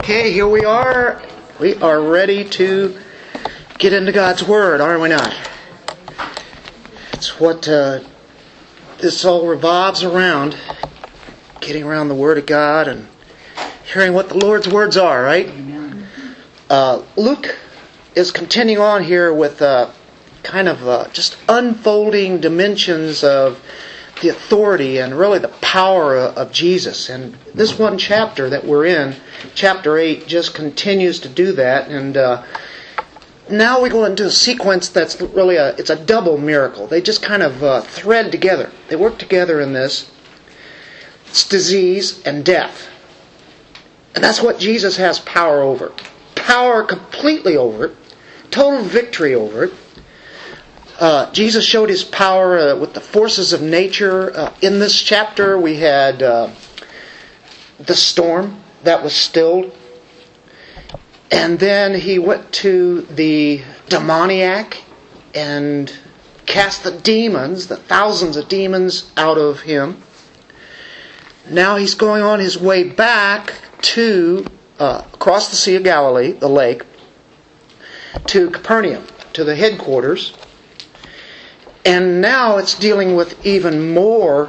Okay, here we are. We are ready to get into God's Word, are we not? It's what this all revolves around, getting around the Word of God and hearing what the Lord's words are, right? Luke is continuing on here with just unfolding dimensions of the authority and really the power of Jesus. And this one chapter that we're in, chapter 8, just continues to do that. And now we go into a sequence that's really it's a double miracle. They just kind of thread together. They work together in this. It's disease and death. And that's what Jesus has power over. Power completely over it. Total victory over it. Jesus showed his power with the forces of nature. In this chapter, we had the storm that was stilled. And then he went to the demoniac and cast the demons, the thousands of demons, out of him. Now he's going on his way back to, across the Sea of Galilee, the lake, to Capernaum, to the headquarters. And now it's dealing with even more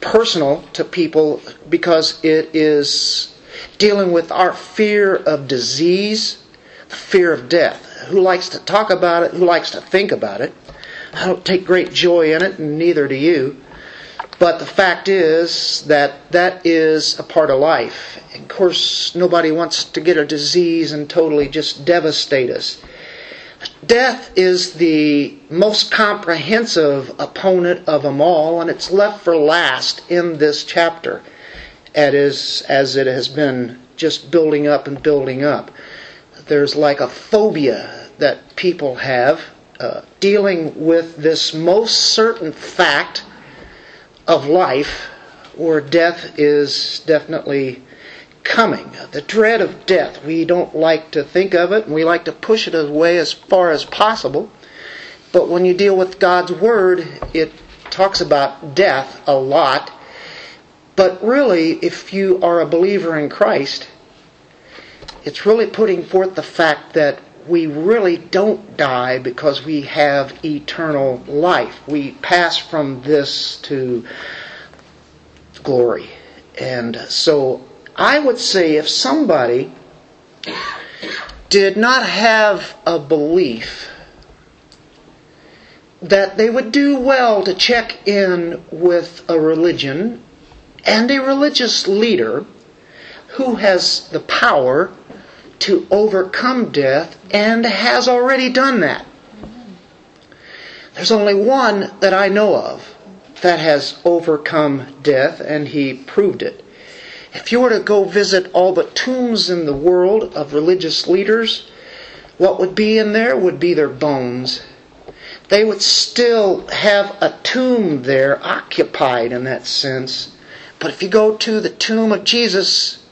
personal to people because it is dealing with our fear of disease, the fear of death. Who likes to talk about it? Who likes to think about it? I don't take great joy in it, and neither do you. But the fact is that is a part of life. And of course, nobody wants to get a disease and totally just devastate us. Death is the most comprehensive opponent of them all, and it's left for last in this chapter, as it has been just building up and building up. There's like a phobia that people have dealing with this most certain fact of life, where death is definitely coming. The dread of death. We don't like to think of it, and we like to push it away as far as possible. But when you deal with God's Word, it talks about death a lot. But really, if you are a believer in Christ, it's really putting forth the fact that we really don't die because we have eternal life. We pass from this to glory. And so I would say if somebody did not have a belief that they would do well to check in with a religion and a religious leader who has the power to overcome death and has already done that. There's only one that I know of that has overcome death, and he proved it. If you were to go visit all the tombs in the world of religious leaders, what would be in there would be their bones. They would still have a tomb there occupied in that sense. But if you go to the tomb of Jesus,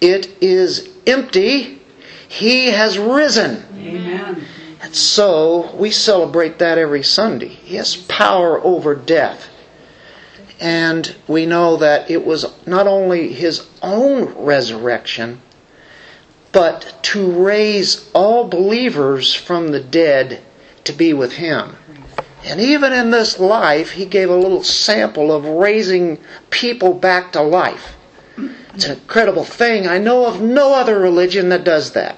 it is empty. He has risen. Amen. And so we celebrate that every Sunday. He has power over death. And we know that it was not only his own resurrection, but to raise all believers from the dead to be with him. And even in this life, he gave a little sample of raising people back to life. It's an incredible thing. I know of no other religion that does that.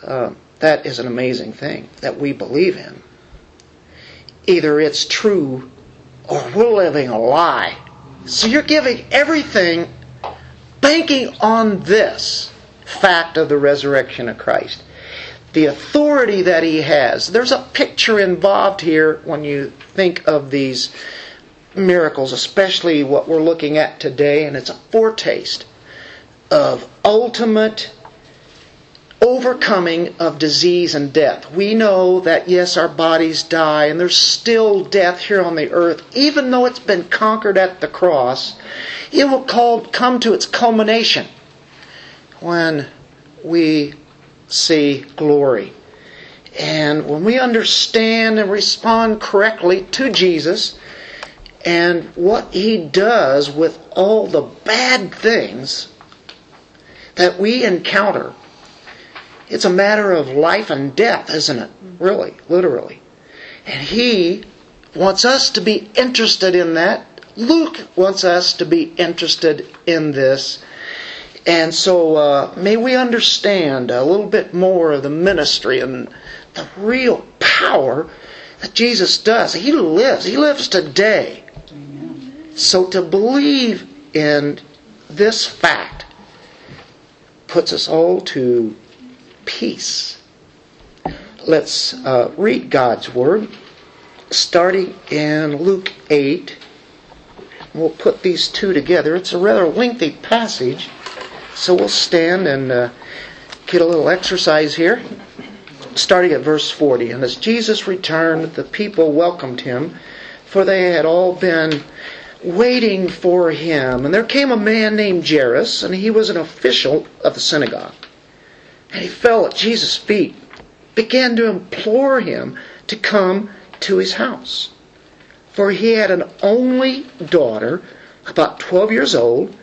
That is an amazing thing that we believe in. Either it's true or we're living a lie. So you're giving everything, banking on this fact of the resurrection of Christ. The authority that he has. There's a picture involved here when you think of these miracles, especially what we're looking at today, and it's a foretaste of ultimate overcoming of disease and death. We know that, yes, our bodies die, and there's still death here on the earth. Even though it's been conquered at the cross, it will come to its culmination when we see glory. And when we understand and respond correctly to Jesus And what he does with all the bad things that we encounter, it's a matter of life and death, isn't it? Really, literally. And he wants us to be interested in that. Luke wants us to be interested in this. And so may we understand a little bit more of the ministry and the real power that Jesus does. He lives. He lives today. Amen. So to believe in this fact puts us all to peace. Let's read God's Word, starting in Luke 8. We'll put these two together. It's a rather lengthy passage. So we'll stand and get a little exercise here, starting at verse 40. And as Jesus returned, the people welcomed him, for they had all been waiting for him. And there came a man named Jairus, and he was an official of the synagogue. And he fell at Jesus' feet, began to implore him to come to his house. For he had an only daughter, about 12 years old,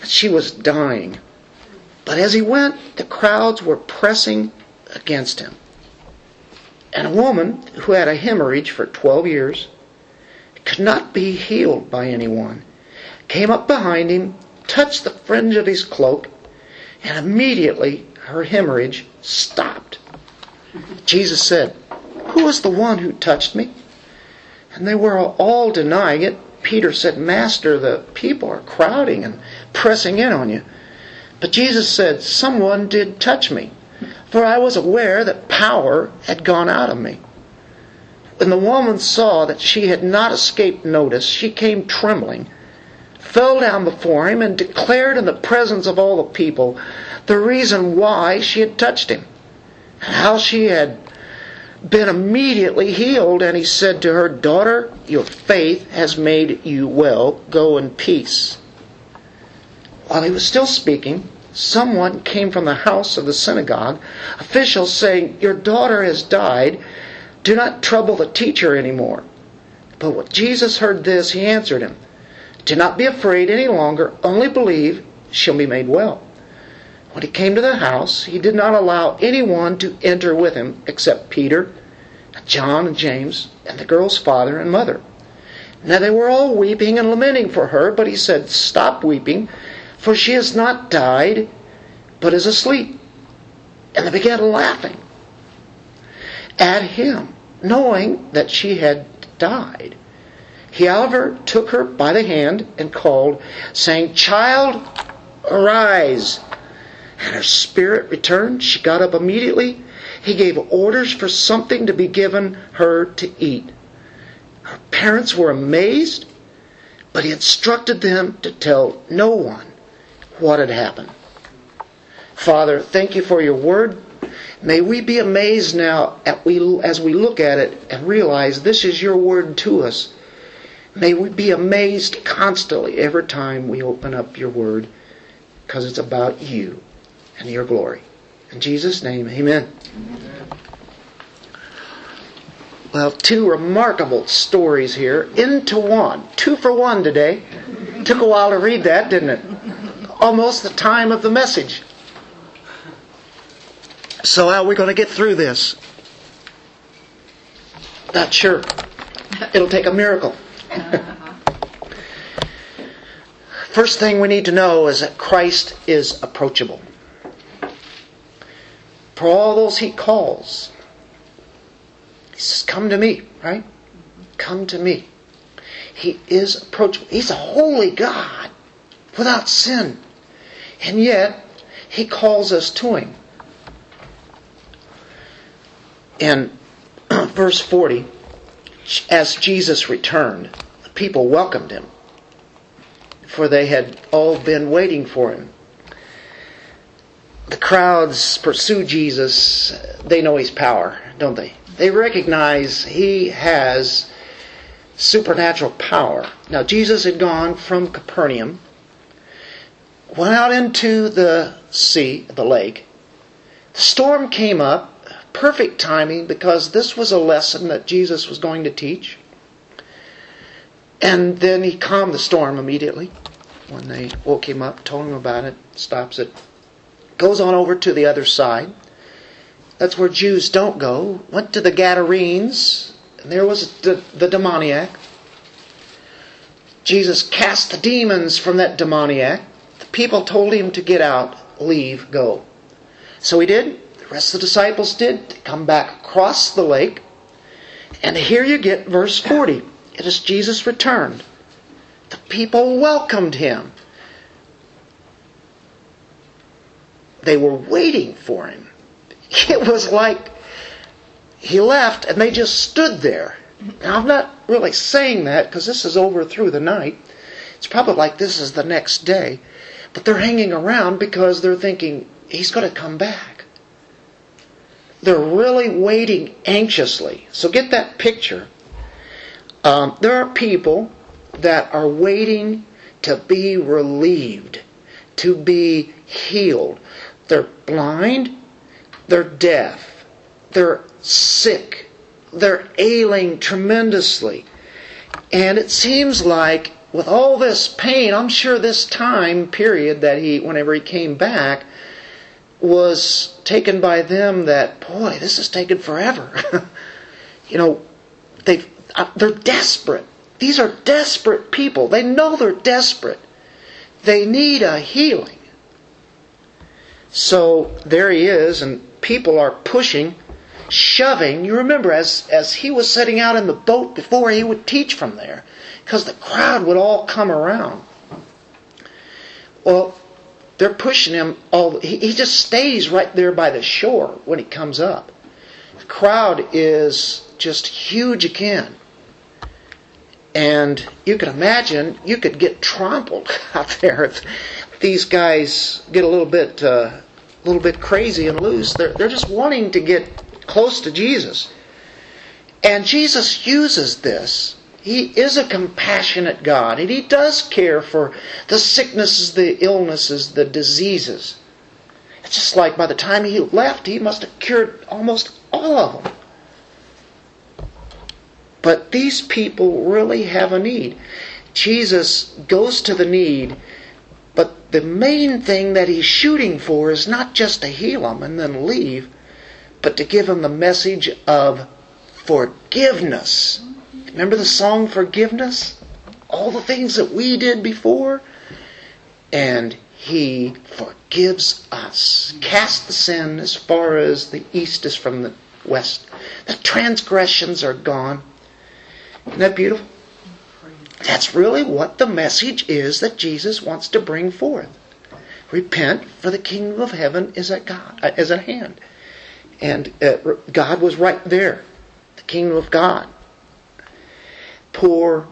and she was dying. But as he went, the crowds were pressing against him. And a woman who had a hemorrhage for 12 years, could not be healed by anyone, came up behind him, touched the fringe of his cloak, and immediately her hemorrhage stopped. Jesus said, "Who is the one who touched me?" And they were all denying it. Peter said, "Master, the people are crowding and pressing in on you." But Jesus said, "Someone did touch me, for I was aware that power had gone out of me." When the woman saw that she had not escaped notice, she came trembling, fell down before him, and declared in the presence of all the people the reason why she had touched him, and how she had been immediately healed. And he said to her, "Daughter, your faith has made you well. Go in peace." While he was still speaking, someone came from the house of the synagogue officials, saying, "Your daughter has died. Do not trouble the teacher anymore." But when Jesus heard this, he answered him, "Do not be afraid any longer. Only believe. She'll be made well." When he came to the house, he did not allow anyone to enter with him except Peter, John, and James, and the girl's father and mother. Now they were all weeping and lamenting for her, but he said, "Stop weeping, for she has not died, but is asleep." And they began laughing at him, knowing that she had died. He, however, took her by the hand and called, saying, "Child, arise." And her spirit returned. She got up immediately. He gave orders for something to be given her to eat. Her parents were amazed, but he instructed them to tell no one what had happened. Father, thank you for your word. May we be amazed now as we look at it and realize this is your word to us. May we be amazed constantly every time we open up your word, because it's about you and your glory. In Jesus' name, amen. Amen. Well, two remarkable stories here into one. 2 for 1 today. Took a while to read that, didn't it? Almost the time of the message. So how are we going to get through this? Not sure. It'll take a miracle. First thing we need to know is that Christ is approachable. For all those he calls, he says, "Come to me," right? Come to me. He is approachable. He's a holy God without sin. And yet, he calls us to him. In verse 40, as Jesus returned, the people welcomed him, for they had all been waiting for him. The crowds pursue Jesus. They know his power, don't they? They recognize he has supernatural power. Now, Jesus had gone from Capernaum, went out into the sea, the lake. The storm came up. Perfect timing, because this was a lesson that Jesus was going to teach. And then he calmed the storm immediately. When they woke him up, told him about it, stops it, goes on over to the other side. That's where Jews don't go. Went to the Gadarenes, and there was the demoniac. Jesus cast the demons from that demoniac. The people told him to get out, leave, go. So he did. The rest of the disciples did. They come back across the lake. And here you get verse 40. It is Jesus returned. The people welcomed him. They were waiting for him. It was like he left and they just stood there. Now, I'm not really saying that because this is over through the night. It's probably like this is the next day. But they're hanging around because they're thinking, he's going to come back. They're really waiting anxiously. So get that picture. There are people that are waiting to be relieved, to be healed. They're blind, they're deaf, they're sick, they're ailing tremendously. And it seems like with all this pain, I'm sure this time period that whenever he came back, was taken by them that, boy, this is taking forever. They're desperate. These are desperate people. They know they're desperate. They need a healing. So there he is, and people are pushing, shoving. You remember, as he was setting out in the boat before, he would teach from there because the crowd would all come around. Well, they're pushing him. He just stays right there by the shore when he comes up. The crowd is just huge again. And you can imagine, you could get trampled out there if these guys get a little bit crazy and loose. They're just wanting to get close to Jesus. And Jesus uses this. He is a compassionate God, and He does care for the sicknesses, the illnesses, the diseases. It's just like by the time He left, He must have cured almost all of them. But these people really have a need. Jesus goes to the need, but the main thing that He's shooting for is not just to heal them and then leave, but to give them the message of forgiveness. Remember the song, Forgiveness? All the things that we did before? And He forgives us. Cast the sin as far as the east is from the west. The transgressions are gone. Isn't that beautiful? That's really what the message is that Jesus wants to bring forth. Repent, for the kingdom of heaven is at hand. And God was right there. The kingdom of God. Poor.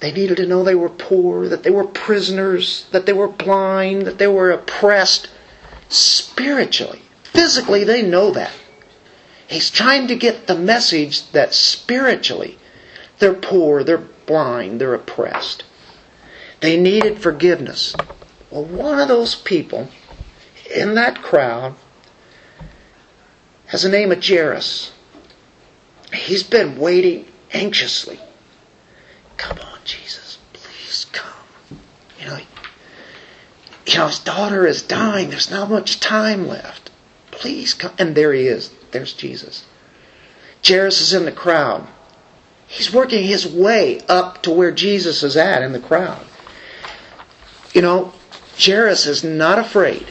They needed to know they were poor, that they were prisoners, that they were blind, that they were oppressed spiritually. Physically, they know that. He's trying to get the message that spiritually, they're poor, they're blind, they're oppressed. They needed forgiveness. Well, one of those people in that crowd has the name of Jairus. He's been waiting anxiously. Come on, Jesus, please come. His daughter is dying. There's not much time left. Please come. And there he is. There's Jesus. Jairus is in the crowd. He's working his way up to where Jesus is at in the crowd. Jairus is not afraid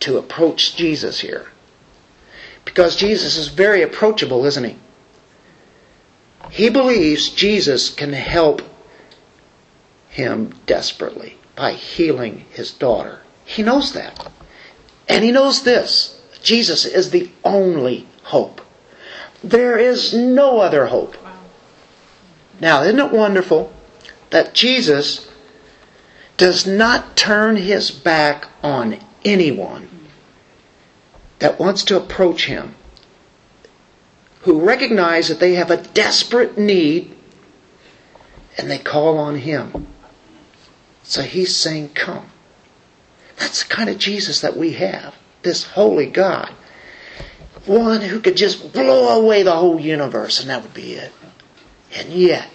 to approach Jesus here. Because Jesus is very approachable, isn't he? He believes Jesus can help him desperately by healing his daughter. He knows that. And he knows this. Jesus is the only hope. There is no other hope. Now, isn't it wonderful that Jesus does not turn His back on anyone that wants to approach Him, who recognize that they have a desperate need, and they call on Him. So He's saying, come. That's the kind of Jesus that we have, this holy God. One who could just blow away the whole universe, and that would be it. And yet,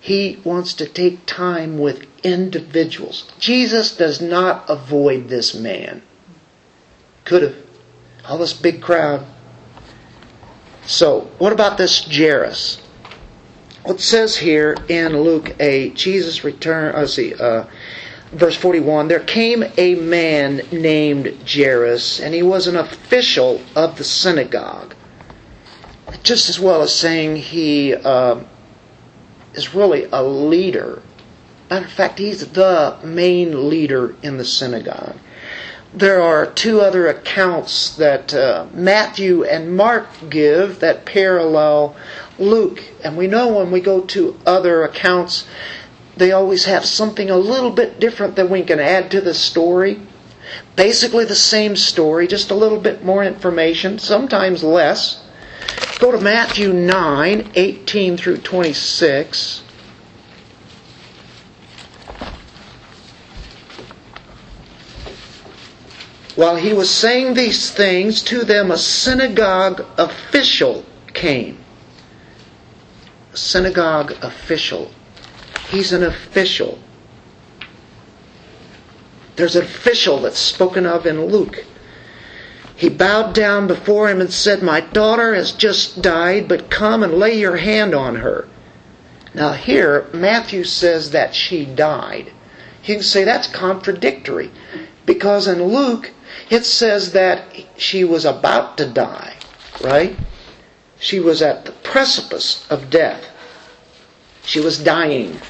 He wants to take time with individuals. Jesus does not avoid this man. Could have. All this big crowd. So, what about this Jairus? Well, it says here in Luke 8, Jesus returned, verse 41, there came a man named Jairus, and he was an official of the synagogue. Just as well as saying he is really a leader. Matter of fact, he's the main leader in the synagogue. There are two other accounts that Matthew and Mark give that parallel Luke. And we know when we go to other accounts, they always have something a little bit different that we can add to the story. Basically the same story, just a little bit more information, sometimes less. Go to Matthew 9, 18 through 26. While he was saying these things to them, a synagogue official came. A synagogue official. He's an official. There's an official that's spoken of in Luke. He bowed down before him and said, "My daughter has just died, but come and lay your hand on her." Now here, Matthew says that she died. You can say that's contradictory, because in Luke, it says that she was about to die, right? She was at the precipice of death. She was dying.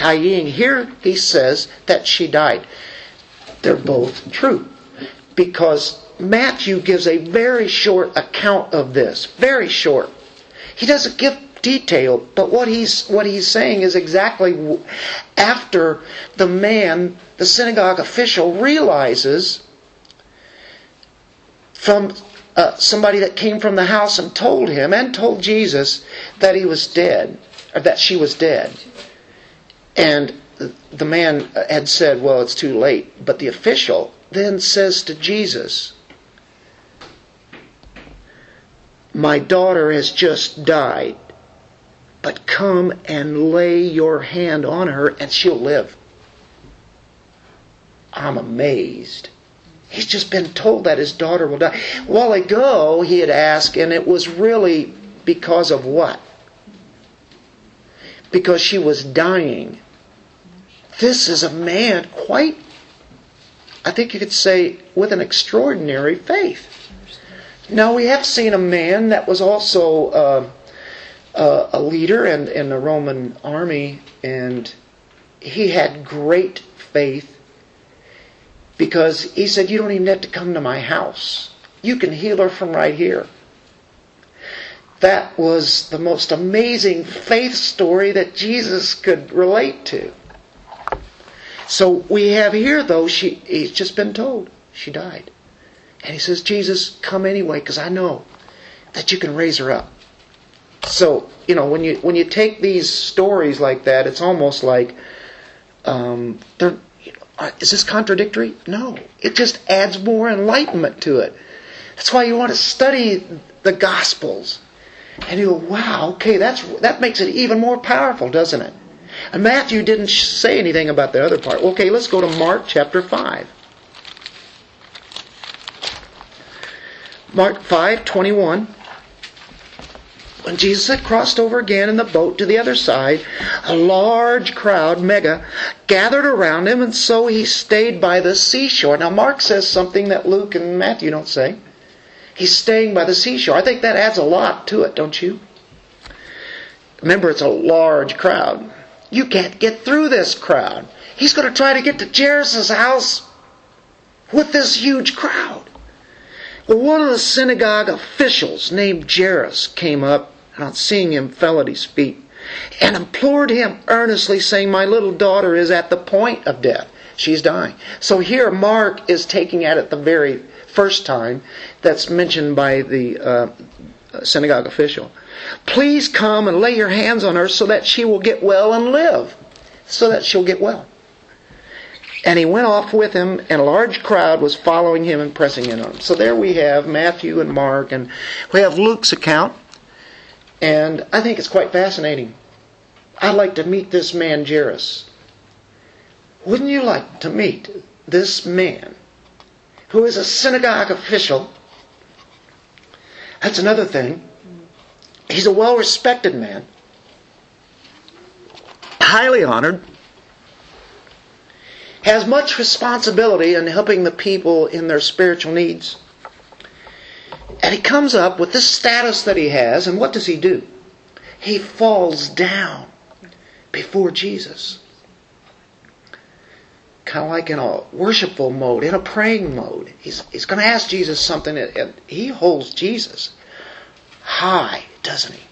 Here he says that she died. They're both true, because Matthew gives a very short account of this. Very short. He doesn't give detail, but what he's saying is exactly after the man, the synagogue official, realizes from somebody that came from the house and told him and told Jesus that he was dead, or that she was dead. And the man had said, well, it's too late. But the official then says to Jesus, "My daughter has just died, but come and lay your hand on her and she'll live." I'm amazed. He's just been told that his daughter will die. A while ago he had asked, and it was really because of what? Because she was dying. This is a man quite, I think you could say, with an extraordinary faith. Now, we have seen a man that was also a leader in the Roman army, and he had great faith because he said, "You don't even have to come to my house. You can heal her from right here." That was the most amazing faith story that Jesus could relate to. So we have here, though, he's just been told she died. And he says, "Jesus, come anyway, because I know that you can raise her up." So, when you take these stories like that, it's almost like, is this contradictory? No. It just adds more enlightenment to it. That's why you want to study the Gospels. And you go, wow, okay, that makes it even more powerful, doesn't it? And Matthew didn't say anything about the other part. Okay, let's go to Mark chapter 5. Mark 5:21. When Jesus had crossed over again in the boat to the other side, a large crowd, mega, gathered around him, and so he stayed by the seashore. Now Mark says something that Luke and Matthew don't say. He's staying by the seashore. I think that adds a lot to it, don't you? Remember, it's a large crowd. You can't get through this crowd. He's going to try to get to Jairus' house with this huge crowd. Well, one of the synagogue officials named Jairus came up, and on seeing him fell at his feet, and implored him earnestly, saying, "My little daughter is at the point of death. She's dying." So here Mark is taking at it the very first time that's mentioned by the synagogue official. "Please come and lay your hands on her so that she will get well and live." So that she'll get well. And he went off with him, and a large crowd was following him and pressing in on him. So there we have Matthew and Mark, and we have Luke's account. And I think it's quite fascinating. I'd like to meet this man, Jairus. Wouldn't you like to meet this man who is a synagogue official? That's another thing. He's a well-respected man, highly honored, has much responsibility in helping the people in their spiritual needs. And he comes up with this status that he has, and what does he do? He falls down before Jesus. Kind of like in a worshipful mode, in a praying mode. He's going to ask Jesus something, and he holds Jesus high, doesn't he?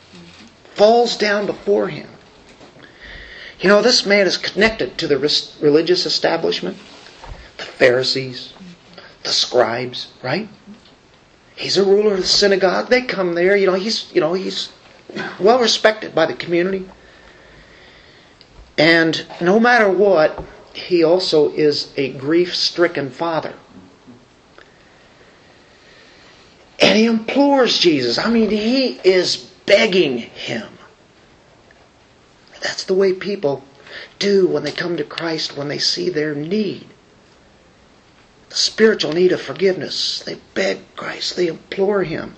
Falls down before him. You know, this man is connected to the religious establishment, the Pharisees, the scribes, right? He's a ruler of the synagogue. They come there. He's well respected by the community. And no matter what, he also is a grief-stricken father. And he implores Jesus. I mean, he is begging him. That's the way people do when they come to Christ, when they see their need. The spiritual need of forgiveness. They beg Christ. They implore Him.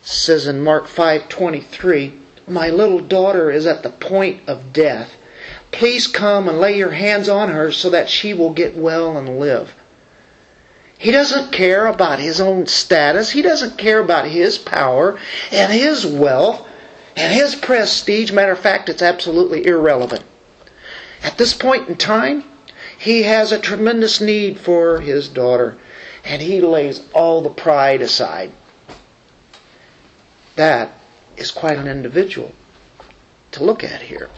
It says in Mark 5:23, "My little daughter is at the point of death. Please come and lay your hands on her so that she will get well and live." He doesn't care about his own status. He doesn't care about his power and his wealth and his prestige. Matter of fact, it's absolutely irrelevant. At this point in time, he has a tremendous need for his daughter, and he lays all the pride aside. That is quite an individual to look at here.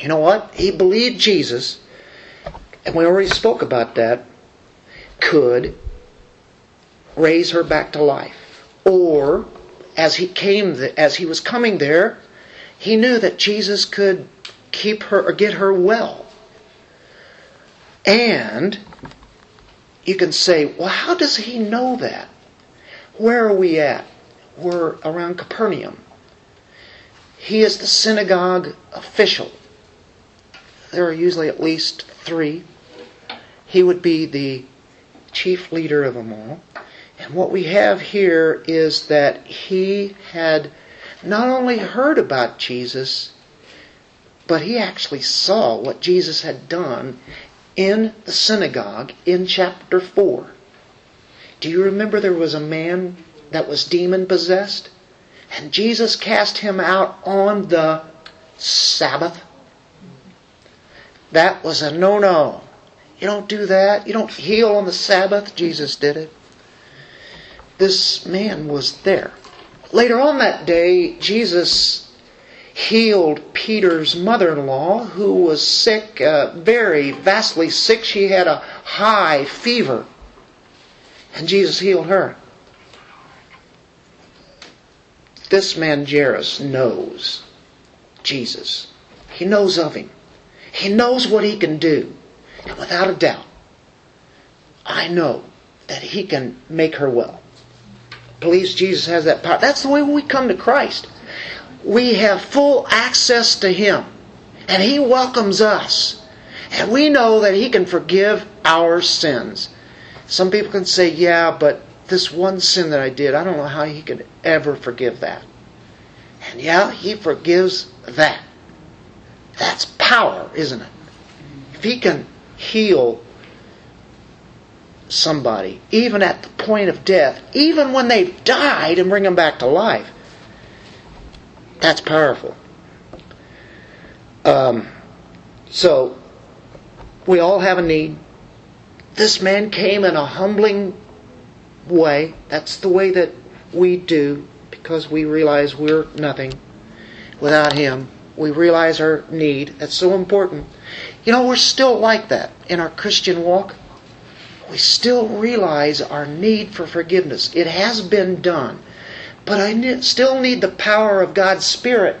You know what? He believed Jesus, and we already spoke about that, could raise her back to life. Or, as he was coming there, he knew that Jesus could keep her or get her well. And you can say, well, how does he know that? Where are we at? We're around Capernaum. He is the synagogue official. There are usually at least 3. He would be the chief leader of them all. And what we have here is that he had not only heard about Jesus, but he actually saw what Jesus had done in the synagogue in chapter 4. Do you remember there was a man that was demon-possessed? And Jesus cast him out on the Sabbath. That was a no-no. You don't do that. You don't heal on the Sabbath. Jesus did it. This man was there. Later on that day, Jesus healed Peter's mother-in-law, who was sick, very vastly sick. She had a high fever. And Jesus healed her. This man, Jairus, knows Jesus. He knows of Him. He knows what He can do. And without a doubt, I know that He can make her well. Believes Jesus has that power. That's the way we come to Christ. We have full access to Him. And He welcomes us. And we know that He can forgive our sins. Some people can say, yeah, but this one sin that I did, I don't know how He could ever forgive that. And yeah, He forgives that. That's power, isn't it? If He can heal somebody, even at the point of death, even when they've died, and bring them back to life, that's powerful. So, we all have a need. This man came in a humbling way. That's the way that we do, because we realize we're nothing without Him. We realize our need. That's so important. You know, we're still like that in our Christian walk. We still realize our need for forgiveness. It has been done. But I still need the power of God's Spirit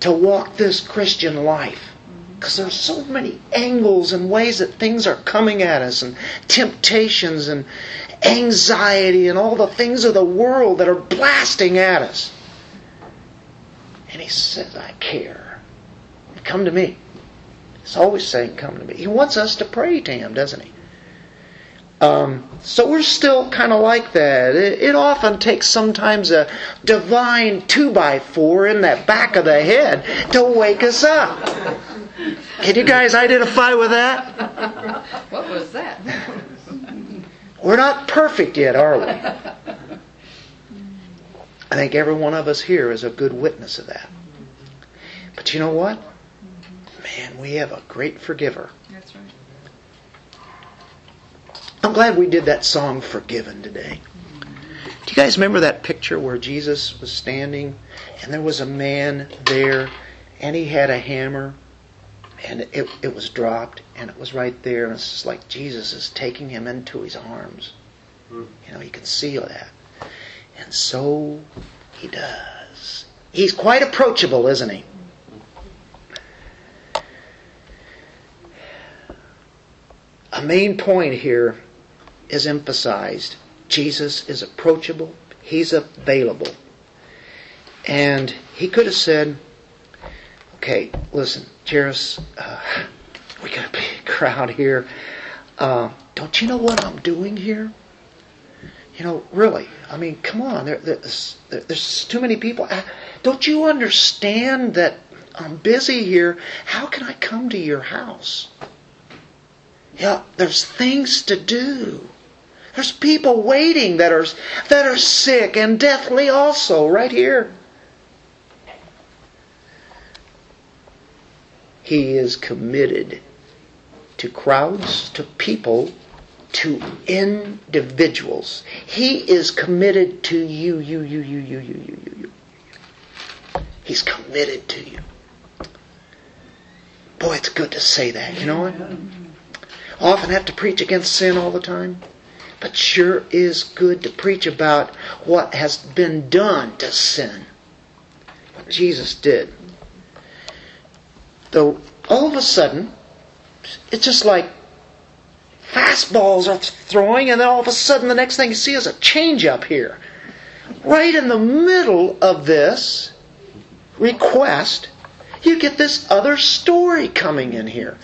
to walk this Christian life. Because there's so many angles and ways that things are coming at us, and temptations and anxiety and all the things of the world that are blasting at us. And He says, I care. Come to me. He's always saying, come to me. He wants us to pray to him, doesn't he? So we're still kind of like that. It often takes sometimes a divine 2x4 in that back of the head to wake us up. Can you guys identify with that? What was that? We're not perfect yet, are we? I think every one of us here is a good witness of that. But you know what? Man, we have a great forgiver. That's right. I'm glad we did that song, Forgiven, today. Do you guys remember that picture where Jesus was standing and there was a man there and he had a hammer and it was dropped and it was right there, and it's just like Jesus is taking him into his arms. You know, you can see that. And so he does. He's quite approachable, isn't he? A main point here is emphasized. Jesus is approachable. He's available. And he could have said, okay, listen, Jairus, we got a big crowd here. Don't you know what I'm doing here? You know, really, I mean, come on. There's too many people. Don't you understand that I'm busy here? How can I come to your house? Yeah, there's things to do. There's people waiting that are sick and deathly also, right here. He is committed to crowds, to people, to individuals. He is committed to you. He's committed to you. Boy, it's good to say that. You know what? Often have to preach against sin all the time, but sure is good to preach about what has been done to sin, what Jesus did. Though all of a sudden, it's just like fastballs are throwing, and then all of a sudden the next thing you see is a change up here. Right in the middle of this request, you get this other story coming in here.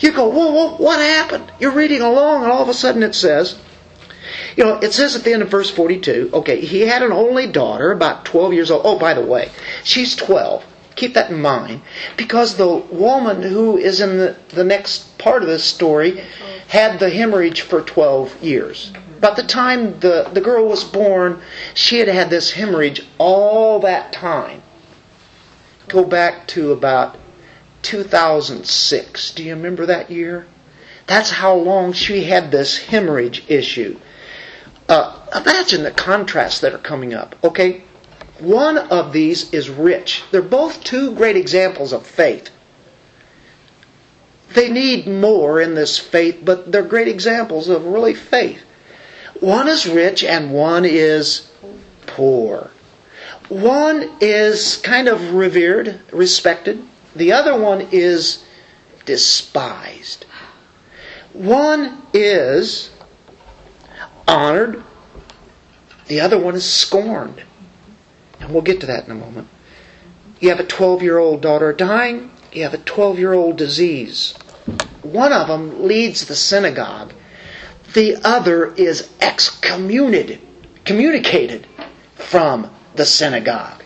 You go, whoa, what happened? You're reading along and all of a sudden it says, you know, it says at the end of verse 42, okay, he had an only daughter, about 12 years old. Oh, by the way, she's 12. Keep that in mind. Because the woman who is in the next part of this story had the hemorrhage for 12 years. By the time the girl was born, she had had this hemorrhage all that time. Go back to about 2006. Do you remember that year? That's how long she had this hemorrhage issue. Imagine the contrasts that are coming up. Okay, one of these is rich. They're both two great examples of faith. They need more in this faith, but they're great examples of really faith. One is rich and one is poor. One is kind of revered, respected. The other one is despised. One is honored. The other one is scorned. And we'll get to that in a moment. You have a 12-year-old daughter dying. You have a 12-year-old disease. One of them leads the synagogue. The other is excommunicated from the synagogue.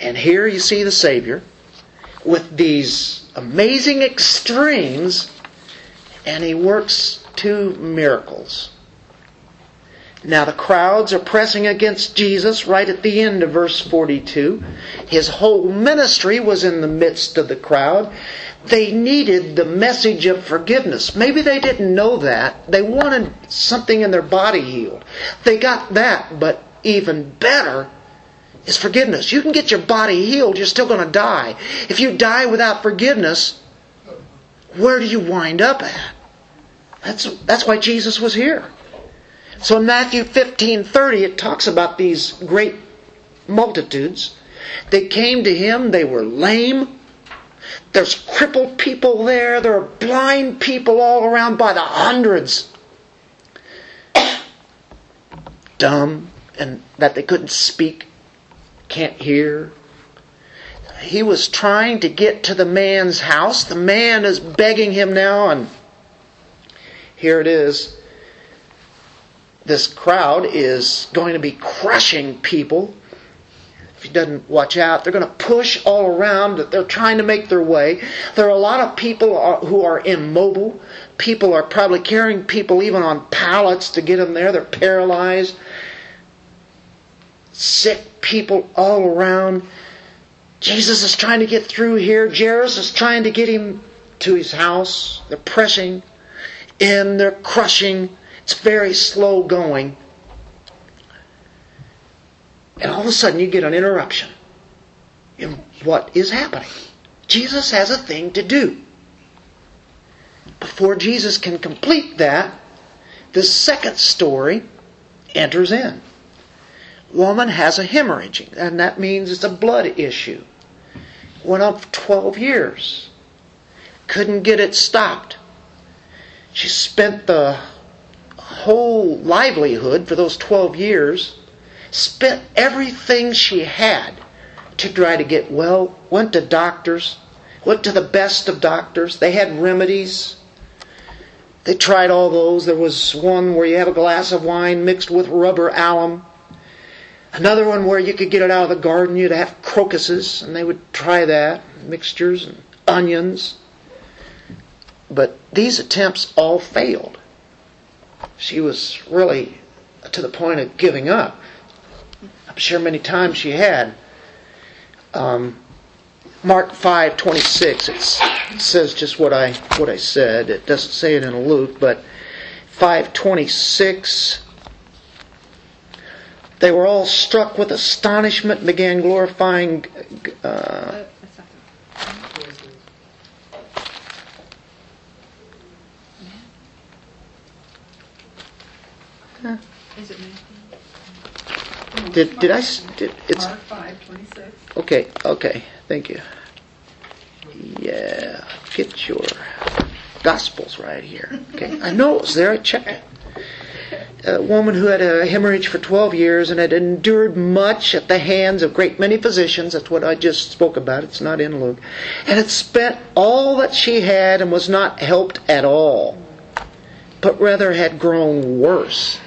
And here you see the Savior with these amazing extremes, and he works two miracles. Now the crowds are pressing against Jesus right at the end of verse 42. His whole ministry was in the midst of the crowd. They needed the message of forgiveness. Maybe they didn't know that. They wanted something in their body healed. They got that, but even better is forgiveness. You can get your body healed, you're still going to die. If you die without forgiveness, where do you wind up at? That's why Jesus was here. So in Matthew 15:30, it talks about these great multitudes. They came to him, they were lame. There's crippled people there. There are blind people all around by the hundreds. Dumb, and that they couldn't speak, can't hear. He was trying to get to the man's house. The man is begging him now, and here it is. This crowd is going to be crushing people. If he doesn't watch out, they're going to push all around. They're trying to make their way. There are a lot of people who are immobile. People are probably carrying people even on pallets to get them there. They're paralyzed. Sick people all around. Jesus is trying to get through here. Jairus is trying to get him to his house. They're pressing in. They're crushing. It's very slow going. And all of a sudden you get an interruption in what is happening. Jesus has a thing to do. Before Jesus can complete that, the second story enters in. Woman has a hemorrhage, and that means it's a blood issue. Went on for 12 years. Couldn't get it stopped. She spent the whole livelihood for those 12 years, spent everything she had to try to get well, went to doctors, went to the best of doctors. They had remedies. They tried all those. There was one where you have a glass of wine mixed with rubber alum. Another one where you could get it out of the garden. You'd have crocuses, and they would try that, mixtures and onions. But these attempts all failed. She was really to the point of giving up. I'm sure many times she had. Mark 5:26, it says just what I said. It doesn't say it in Luke, but 5:26. They were all struck with astonishment and began glorifying. Is it Matthew? Did I? It's Mark 5:26. Okay. Thank you. Yeah, get your Gospels right here. Okay, I know it was there. I checked it. A woman who had a hemorrhage for 12 years and had endured much at the hands of great many physicians. That's what I just spoke about. It's not in Luke. And had spent all that she had and was not helped at all, but rather had grown worse.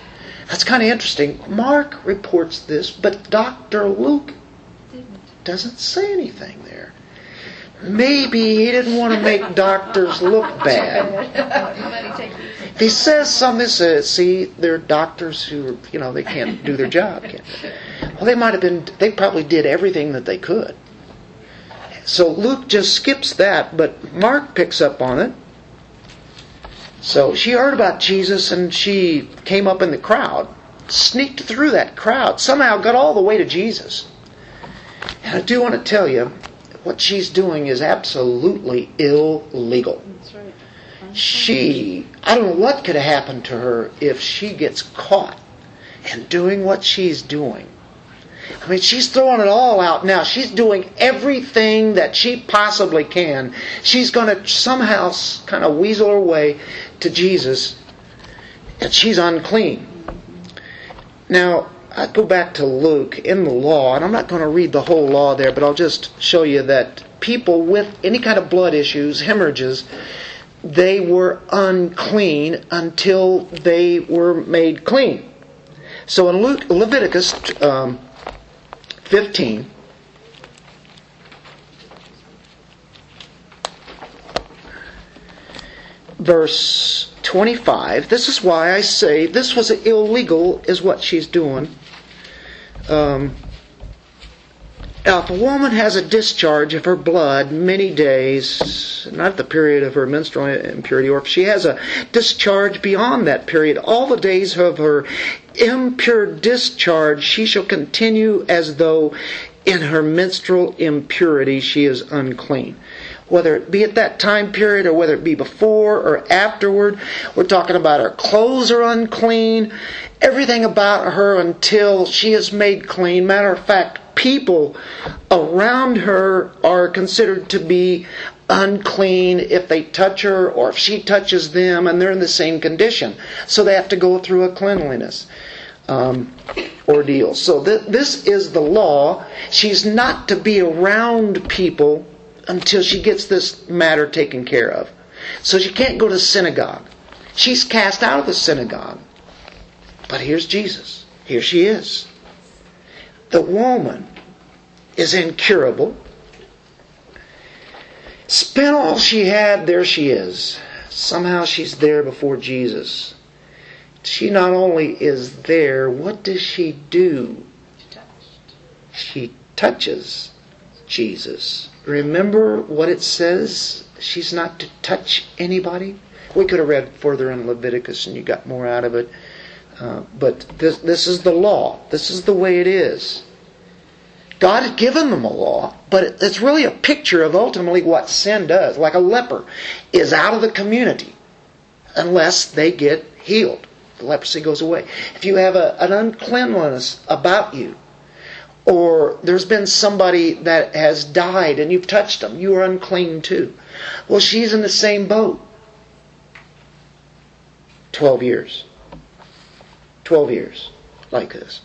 That's kind of interesting. Mark reports this, but Dr. Luke doesn't say anything there. Maybe he didn't want to make doctors look bad. If he says something, he says, see, they're doctors who, they can't do their job. Well, they probably did everything that they could. So Luke just skips that, but Mark picks up on it. So she heard about Jesus and she came up in the crowd, sneaked through that crowd, somehow got all the way to Jesus. And I do want to tell you, what she's doing is absolutely illegal. That's right. I don't know what could have happened to her if she gets caught and doing what she's doing. I mean, she's throwing it all out now. She's doing everything that she possibly can. She's going to somehow kind of weasel her way to Jesus, and she's unclean. Now, I go back to Luke in the law, and I'm not going to read the whole law there, but I'll just show you that people with any kind of blood issues, hemorrhages, they were unclean until they were made clean. So in Leviticus 15, verse 25, this is why I say this was illegal is what she's doing. Now, if a woman has a discharge of her blood many days, not the period of her menstrual impurity, or if she has a discharge beyond that period, all the days of her impure discharge, she shall continue as though in her menstrual impurity she is unclean. Whether it be at that time period or whether it be before or afterward, we're talking about her clothes are unclean, everything about her until she is made clean. Matter of fact, people around her are considered to be unclean if they touch her or if she touches them, and they're in the same condition. So they have to go through a cleanliness. ordeal. So this is the law. She's not to be around people until she gets this matter taken care of. So she can't go to synagogue. She's cast out of the synagogue. But here's Jesus. Here she is. The woman is incurable. Spent all she had, there she is. Somehow she's there before Jesus. She not only is there, what does she do? She touches Jesus. Remember what it says? She's not to touch anybody. We could have read further in Leviticus and you got more out of it. But this is the law. This is the way it is. God had given them a law, but it's really a picture of ultimately what sin does. Like a leper is out of the community unless they get healed. The leprosy goes away. If you have an uncleanliness about you, or there's been somebody that has died and you've touched them, you are unclean too. Well, she's in the same boat. 12 years. 12 years like this.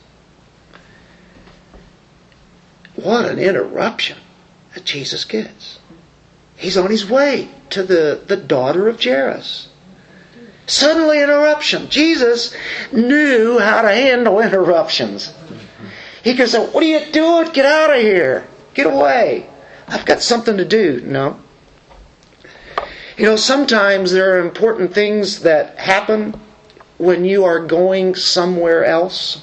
What an interruption that Jesus gets. He's on his way to the daughter of Jairus. Suddenly interruption. Jesus knew how to handle interruptions. He could say, "What are you doing? Get out of here. Get away. I've got something to do." No. You know, sometimes there are important things that happen when you are going somewhere else.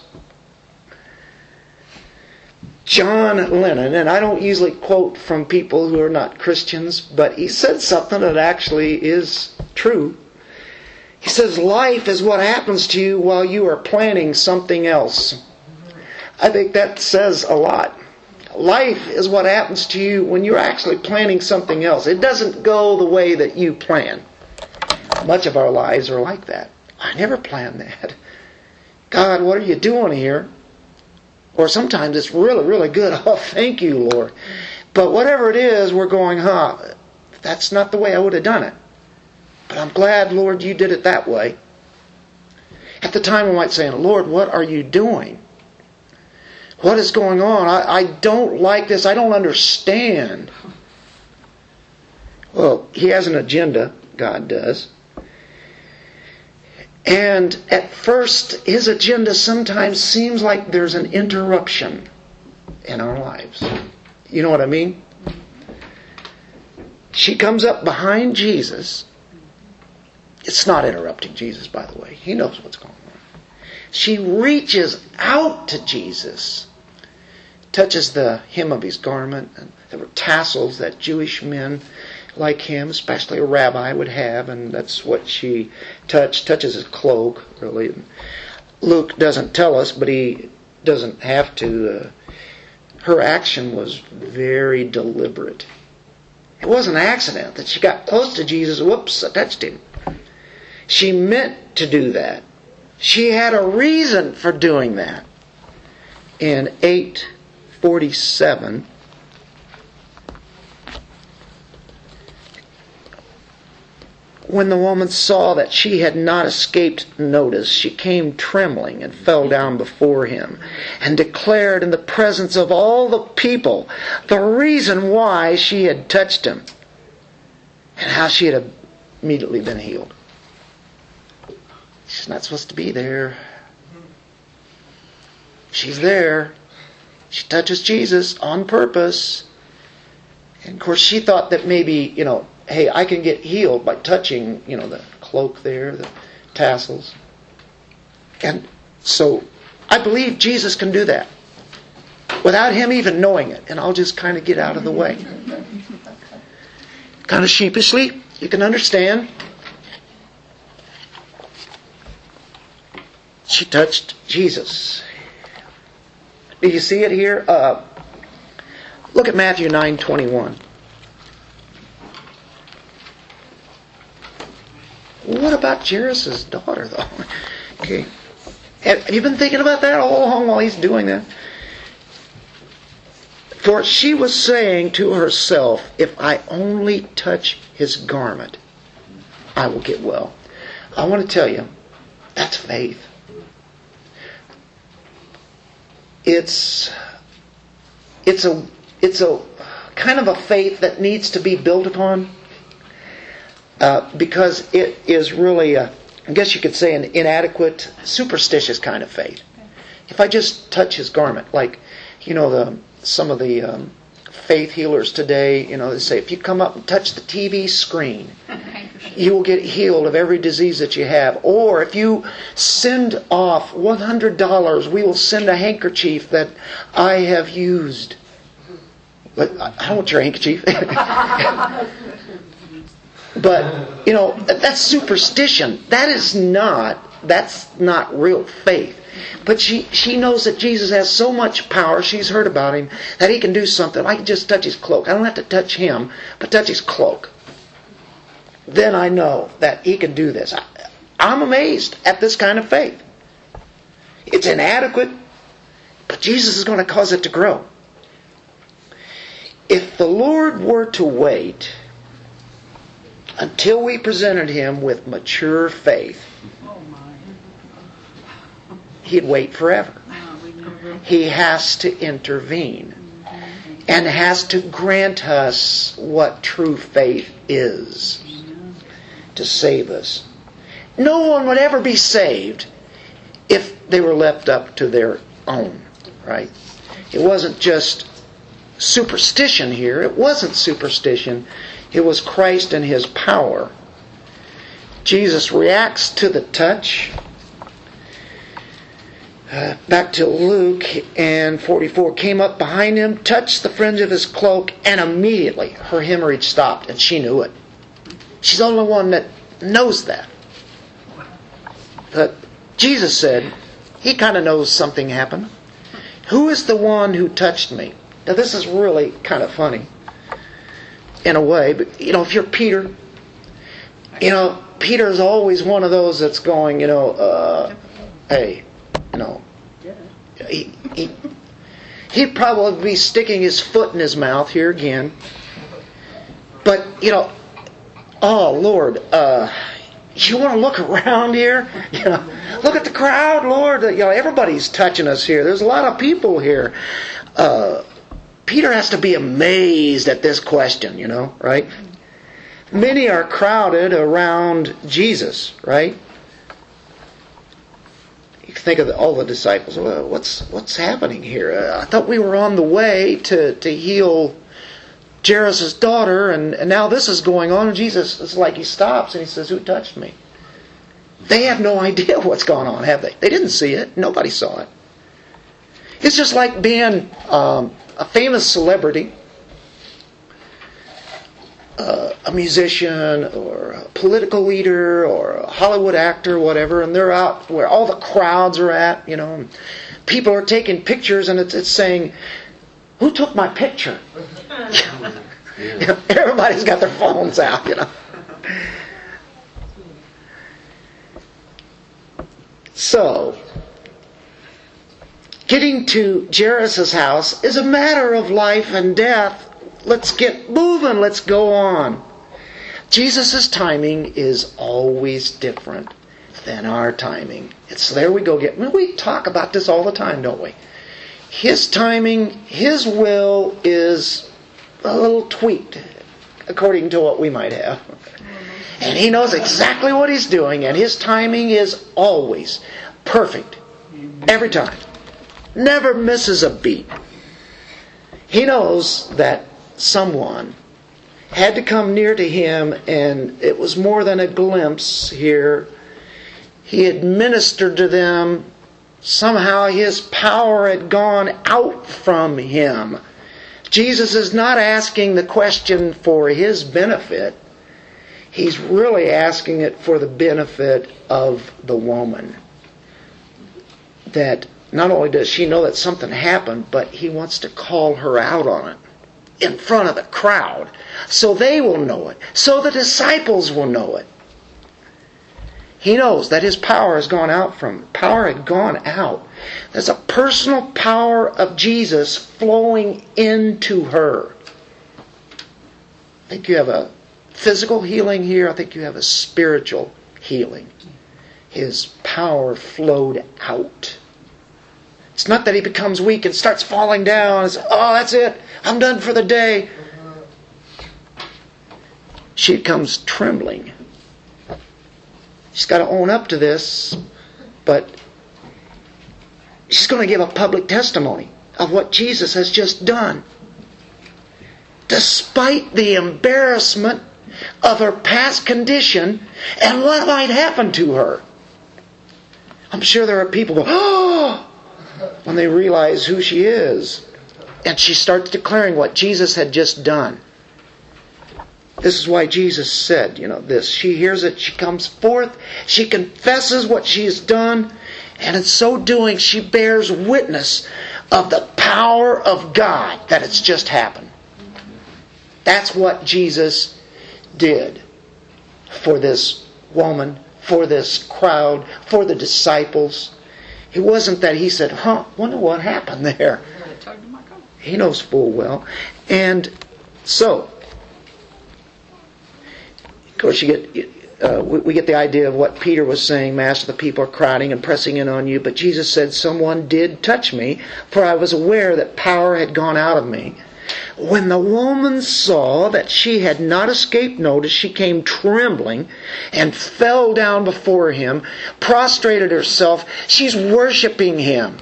John Lennon, and I don't usually quote from people who are not Christians, but he said something that actually is true. He says, life is what happens to you while you are planning something else. I think that says a lot. Life is what happens to you when you're actually planning something else. It doesn't go the way that you plan. Much of our lives are like that. I never planned that. God, what are you doing here? Or sometimes it's really, really good. Oh, thank you, Lord. But whatever it is, we're going, that's not the way I would have done it. But I'm glad, Lord, you did it that way. At the time, we might say, Lord, what are you doing? What is going on? I don't like this. I don't understand. Well, he has an agenda. God does. And at first, his agenda sometimes seems like there's an interruption in our lives. You know what I mean? She comes up behind Jesus. It's not interrupting Jesus, by the way. He knows what's going on. She reaches out to Jesus, touches the hem of his garment. And there were tassels that Jewish men like him, especially a rabbi, would have, and that's what she touches his cloak, really. Luke doesn't tell us, but he doesn't have to. Her action was very deliberate. It wasn't an accident that she got close to Jesus. Whoops, I touched him. She meant to do that. She had a reason for doing that. In 8:47... when the woman saw that she had not escaped notice, she came trembling and fell down before him and declared in the presence of all the people the reason why she had touched him and how she had immediately been healed. She's not supposed to be there. She's there. She touches Jesus on purpose. And of course she thought that maybe, hey, I can get healed by touching, the cloak there, the tassels. And so I believe Jesus can do that without him even knowing it. And I'll just kind of get out of the way. Kind of sheepishly, you can understand. She touched Jesus. Do you see it here? Look at Matthew 9:21. What about Jairus' daughter, though? Okay. Have you been thinking about that all along while he's doing that? For she was saying to herself, if I only touch his garment, I will get well. I want to tell you, that's faith. it's a kind of a faith that needs to be built upon, because it is really a, I guess you could say, an inadequate, superstitious kind of faith. If I just touch his garment, like, you know, some of the faith healers today, you know, they say, if you come up and touch the TV screen, you will get healed of every disease that you have. Or if you send off $100, we will send a handkerchief that I have used. But I don't want your handkerchief. But, you know, that's superstition. That's not real faith. But she knows that Jesus has so much power, she's heard about him, that he can do something. I can just touch his cloak. I don't have to touch him, but touch his cloak. Then I know that he can do this. I'm amazed at this kind of faith. It's inadequate, but Jesus is going to cause it to grow. If the Lord were to wait until we presented him with mature faith, he'd wait forever. He has to intervene and has to grant us what true faith is to save us. No one would ever be saved if they were left up to their own, right? It wasn't just superstition here. It wasn't superstition. It was Christ and his power. Jesus reacts to the touch. Back to Luke and 44, came up behind him, touched the fringe of his cloak, and immediately her hemorrhage stopped, and she knew it. She's the only one that knows that. But Jesus said, he kind of knows something happened. Who is the one who touched me? Now this is really kind of funny in a way, but you know, if you're Peter, you know, Peter's always one of those that's going, you know, hey, you know, he'd probably be sticking his foot in his mouth here again. But, you know, oh, Lord, you want to look around here? You know, look at the crowd, Lord. You know, everybody's touching us here. There's a lot of people here. Peter has to be amazed at this question, you know, right? Many are crowded around Jesus, right? Think of all the disciples. Well, what's happening here? I thought we were on the way to heal Jairus' daughter, and now this is going on. And Jesus, it's like he stops and he says, "Who touched me?" They have no idea what's going on, have they? They didn't see it. Nobody saw it. It's just like being a famous celebrity, a musician or a political leader or a Hollywood actor, whatever, and they're out where all the crowds are at, you know, and people are taking pictures, and it's saying, who took my picture? You know, everybody's got their phones out, you know. So, getting to Jairus' house is a matter of life and death. Let's get moving. Let's go on. Jesus' timing is always different than our timing. It's there we go. We talk about this all the time, don't we? His timing, his will is a little tweaked according to what we might have. And he knows exactly what he's doing, and his timing is always perfect. Every time. Never misses a beat. He knows that someone had to come near to him, and it was more than a glimpse here. He had ministered to them. Somehow his power had gone out from him. Jesus is not asking the question for his benefit. He's really asking it for the benefit of the woman. That not only does she know that something happened, but he wants to call her out on it. In front of the crowd, so they will know it, so the disciples will know it. He knows that his power has gone out from him. Power had gone out. There's a personal power of Jesus flowing into her. I think you have a physical healing here. I think you have a spiritual healing. His power flowed out. It's not that he becomes weak and starts falling down. It's, oh, that's it. I'm done for the day. She comes trembling. She's got to own up to this, but she's going to give a public testimony of what Jesus has just done. Despite the embarrassment of her past condition and what might happen to her. I'm sure there are people who go, oh, when they realize who she is. And she starts declaring what Jesus had just done. This is why Jesus said, this. She hears it, she comes forth, she confesses what she has done, and in so doing, she bears witness of the power of God that it's just happened. That's what Jesus did for this woman, for this crowd, for the disciples. It wasn't that he said, wonder what happened there. He knows full well. And so, of course, we get the idea of what Peter was saying. Master, the people are crowding and pressing in on you. But Jesus said, someone did touch me, for I was aware that power had gone out of me. When the woman saw that she had not escaped notice, she came trembling and fell down before him, prostrated herself. She's worshiping him.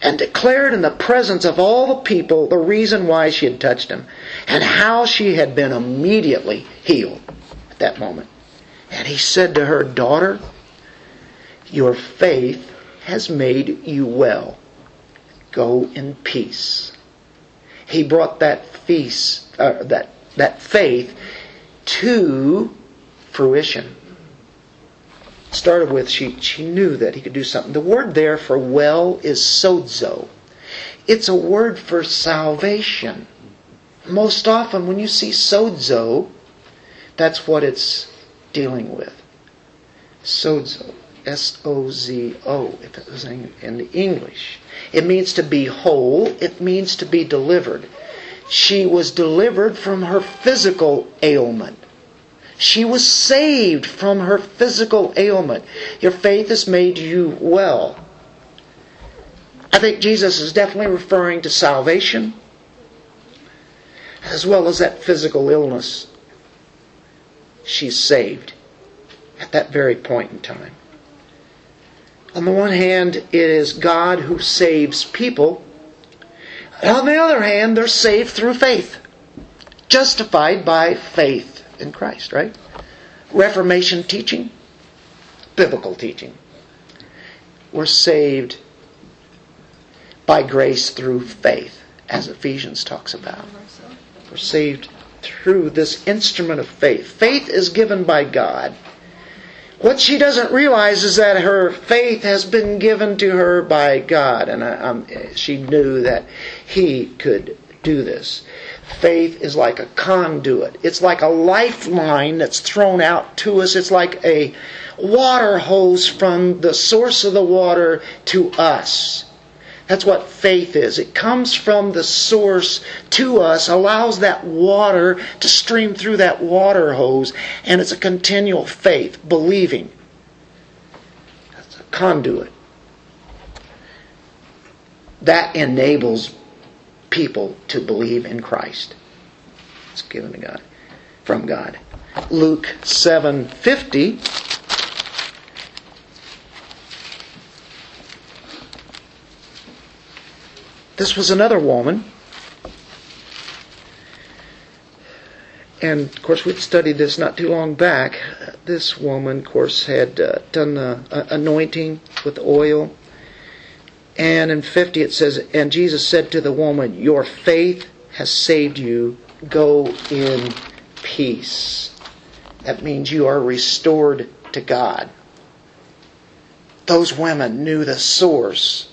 And declared in the presence of all the people the reason why she had touched him and how she had been immediately healed at that moment. And he said to her, daughter, your faith has made you well. Go in peace. He brought that faith to fruition. Started with, she knew that he could do something. The word there for well is sozo. It's a word for salvation. Most often when you see sozo, that's what it's dealing with. Sozo. S-O-Z-O, if it was in English. It means to be whole. It means to be delivered. She was delivered from her physical ailment. She was saved from her physical ailment. Your faith has made you well. I think Jesus is definitely referring to salvation as well as that physical illness. She's saved at that very point in time. On the one hand, it is God who saves people. On the other hand, they're saved through faith. Justified by faith. In Christ, right? Reformation teaching, biblical teaching. We're saved by grace through faith, as Ephesians talks about. We're saved through this instrument of faith. Faith is given by God. What she doesn't realize is that her faith has been given to her by God, and she knew that he could do this. Faith is like a conduit. It's like a lifeline that's thrown out to us. It's like a water hose from the source of the water to us. That's what faith is. It comes from the source to us, allows that water to stream through that water hose, and it's a continual faith, believing. That's a conduit. That enables people to believe in Christ. It's given to God, from God. Luke 7:50. This was another woman. And of course we'd studied this not too long back. This woman, of course, had done the anointing with oil. And in 50 it says, and Jesus said to the woman, your faith has saved you. Go in peace. That means you are restored to God. Those women knew the source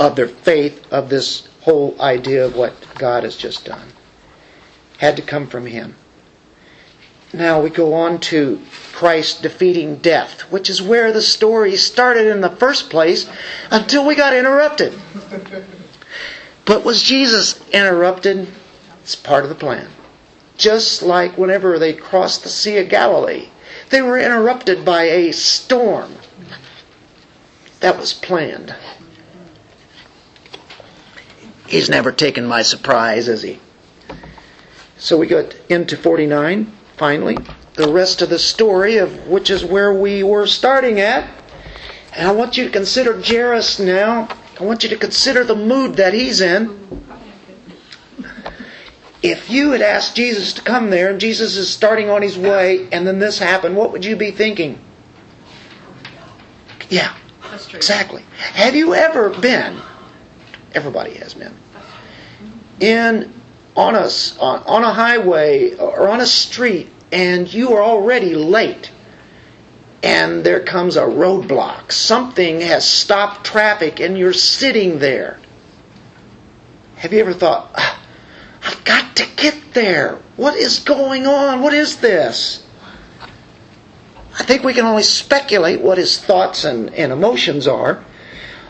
of their faith, of this whole idea of what God has just done. Had to come from him. Now we go on to Christ defeating death, which is where the story started in the first place until we got interrupted. But was Jesus interrupted? It's part of the plan. Just like whenever they crossed the Sea of Galilee, they were interrupted by a storm. That was planned. He's never taken my surprise, has he? So we got into 49, finally. The rest of the story, of which is where we were starting at. And I want you to consider Jairus now. I want you to consider the mood that he's in. If you had asked Jesus to come there, and Jesus is starting on his way, and then this happened, what would you be thinking? Yeah, exactly. Have you ever been, everybody has been, on a highway or on a street, and you are already late, and there comes a roadblock. Something has stopped traffic, and you're sitting there. Have you ever thought, I've got to get there. What is going on? What is this? I think we can only speculate what his thoughts and emotions are.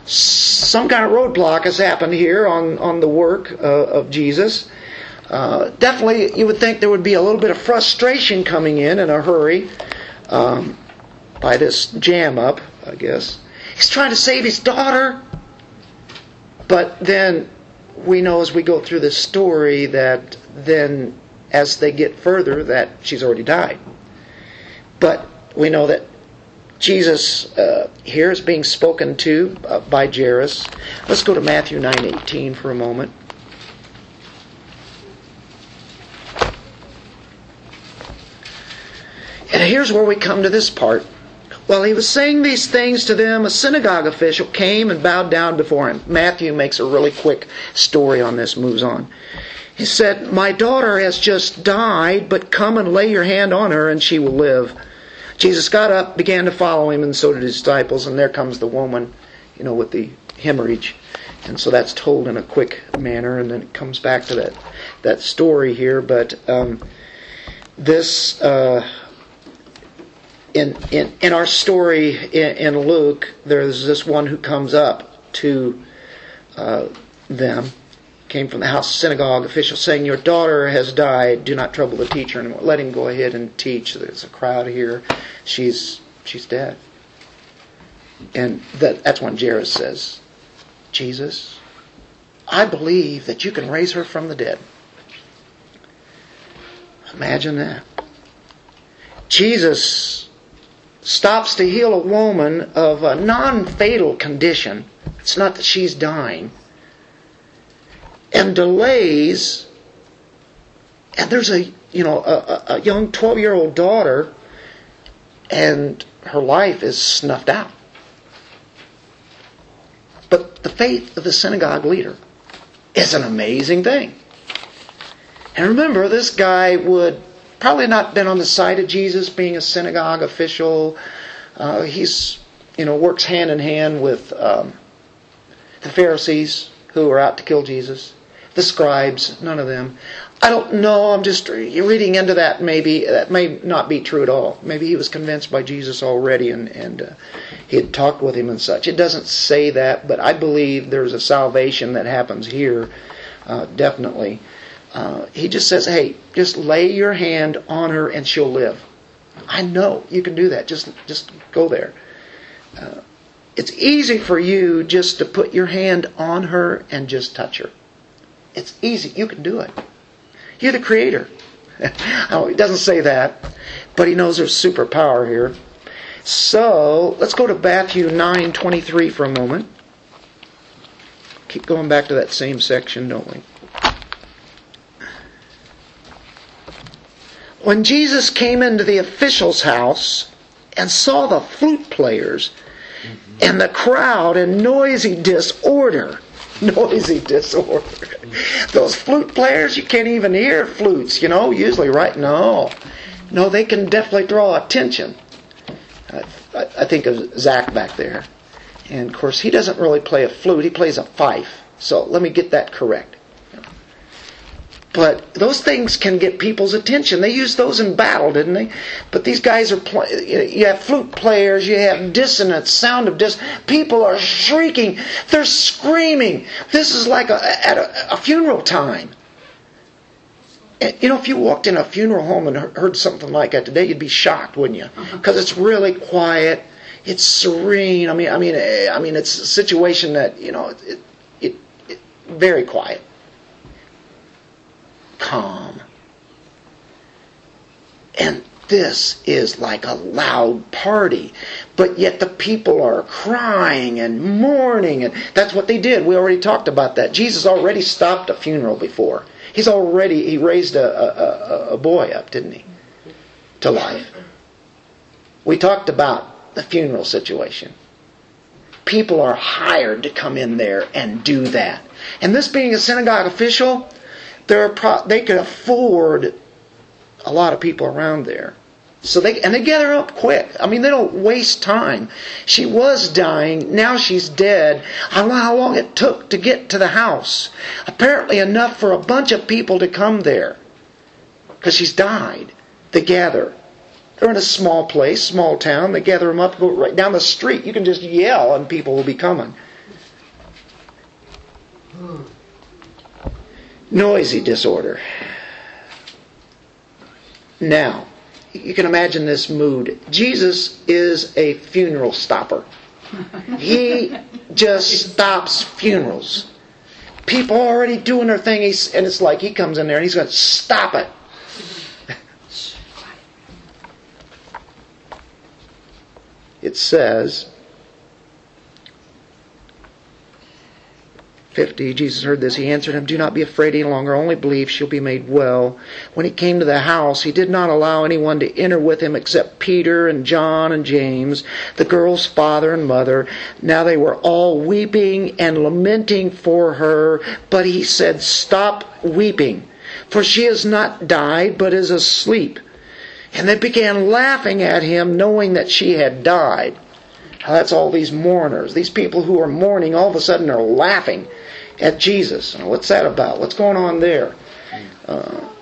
Some kind of roadblock has happened here on the work of Jesus. Definitely, you would think there would be a little bit of frustration coming in a hurry by this jam-up, I guess. He's trying to save his daughter. But then we know as we go through this story that then as they get further that she's already died. But we know that Jesus here is being spoken to by Jairus. Let's go to Matthew 9:18 for a moment. And here's where we come to this part. While he was saying these things to them, a synagogue official came and bowed down before him. Matthew makes a really quick story on this, moves on. He said, "My daughter has just died, but come and lay your hand on her and she will live." Jesus got up, began to follow him, and so did his disciples. And there comes the woman, with the hemorrhage. And so that's told in a quick manner, and then it comes back to that story here. But this... In our story in Luke, there's this one who comes up to them, came from the house synagogue official, saying, "Your daughter has died. Do not trouble the teacher anymore. Let him go ahead and teach. There's a crowd here. She's dead." And that's when Jairus says, "Jesus, I believe that you can raise her from the dead." Imagine that. Jesus stops to heal a woman of a non-fatal condition. It's not that she's dying. And delays. And there's a young 12-year-old daughter, and her life is snuffed out. But the faith of the synagogue leader is an amazing thing. And remember, this guy would probably not been on the side of Jesus, being a synagogue official. He works hand in hand with the Pharisees who are out to kill Jesus. The scribes, none of them. I don't know. I'm just reading into that. Maybe that may not be true at all. Maybe he was convinced by Jesus already, and he had talked with him and such. It doesn't say that, but I believe there's a salvation that happens here, definitely. He just says, "Hey, just lay your hand on her and she'll live. I know you can do that. Just go there. It's easy for you just to put your hand on her and just touch her. It's easy. You can do it. You're the creator." Oh, he doesn't say that, but he knows there's superpower here. So let's go to Matthew 9:23 for a moment. Keep going back to that same section, don't we? When Jesus came into the official's house and saw the flute players and the crowd in noisy disorder. Those flute players, you can't even hear flutes, usually, right? No, they can definitely draw attention. I think of Zach back there. And, of course, he doesn't really play a flute. He plays a fife. So let me get that correct. But those things can get people's attention. They used those in battle, didn't they? But these guys are you have flute players, you have dissonance, sound of dissonance. People are shrieking. They're screaming. This is like at a funeral time. If you walked in a funeral home and heard something like that today, you'd be shocked, wouldn't you? Because it's really quiet. it's serene. I mean, it's a situation that, you know, it very quiet, calm. And this is like a loud party, but yet the people are crying and mourning, and that's what they did. We already talked about that. Jesus already stopped a funeral before. He raised a boy up, didn't he, to life. We talked about the funeral situation. People are hired to come in there and do that. And this being a synagogue official, they could afford a lot of people around there. So they gather up quick. I mean, they don't waste time. She was dying. Now she's dead. I don't know how long it took to get to the house. Apparently enough for a bunch of people to come there. Because she's died. They gather. They're in a small place, small town. They gather them up, go right down the street. You can just yell and people will be coming. Noisy disorder. Now, you can imagine this mood. Jesus is a funeral stopper. He just stops funerals. People are already doing their thing, and it's like he comes in there and he's going to stop it. It says, 50, Jesus heard this. He answered him, "Do not be afraid any longer. Only believe, she'll be made well." When he came to the house, he did not allow anyone to enter with him except Peter and John and James, the girl's father and mother. Now they were all weeping and lamenting for her, but he said, "Stop weeping, for she has not died, but is asleep." And they began laughing at him, knowing that she had died. Now that's all these mourners. These people who are mourning all of a sudden are laughing at Jesus. Now what's that about? What's going on there?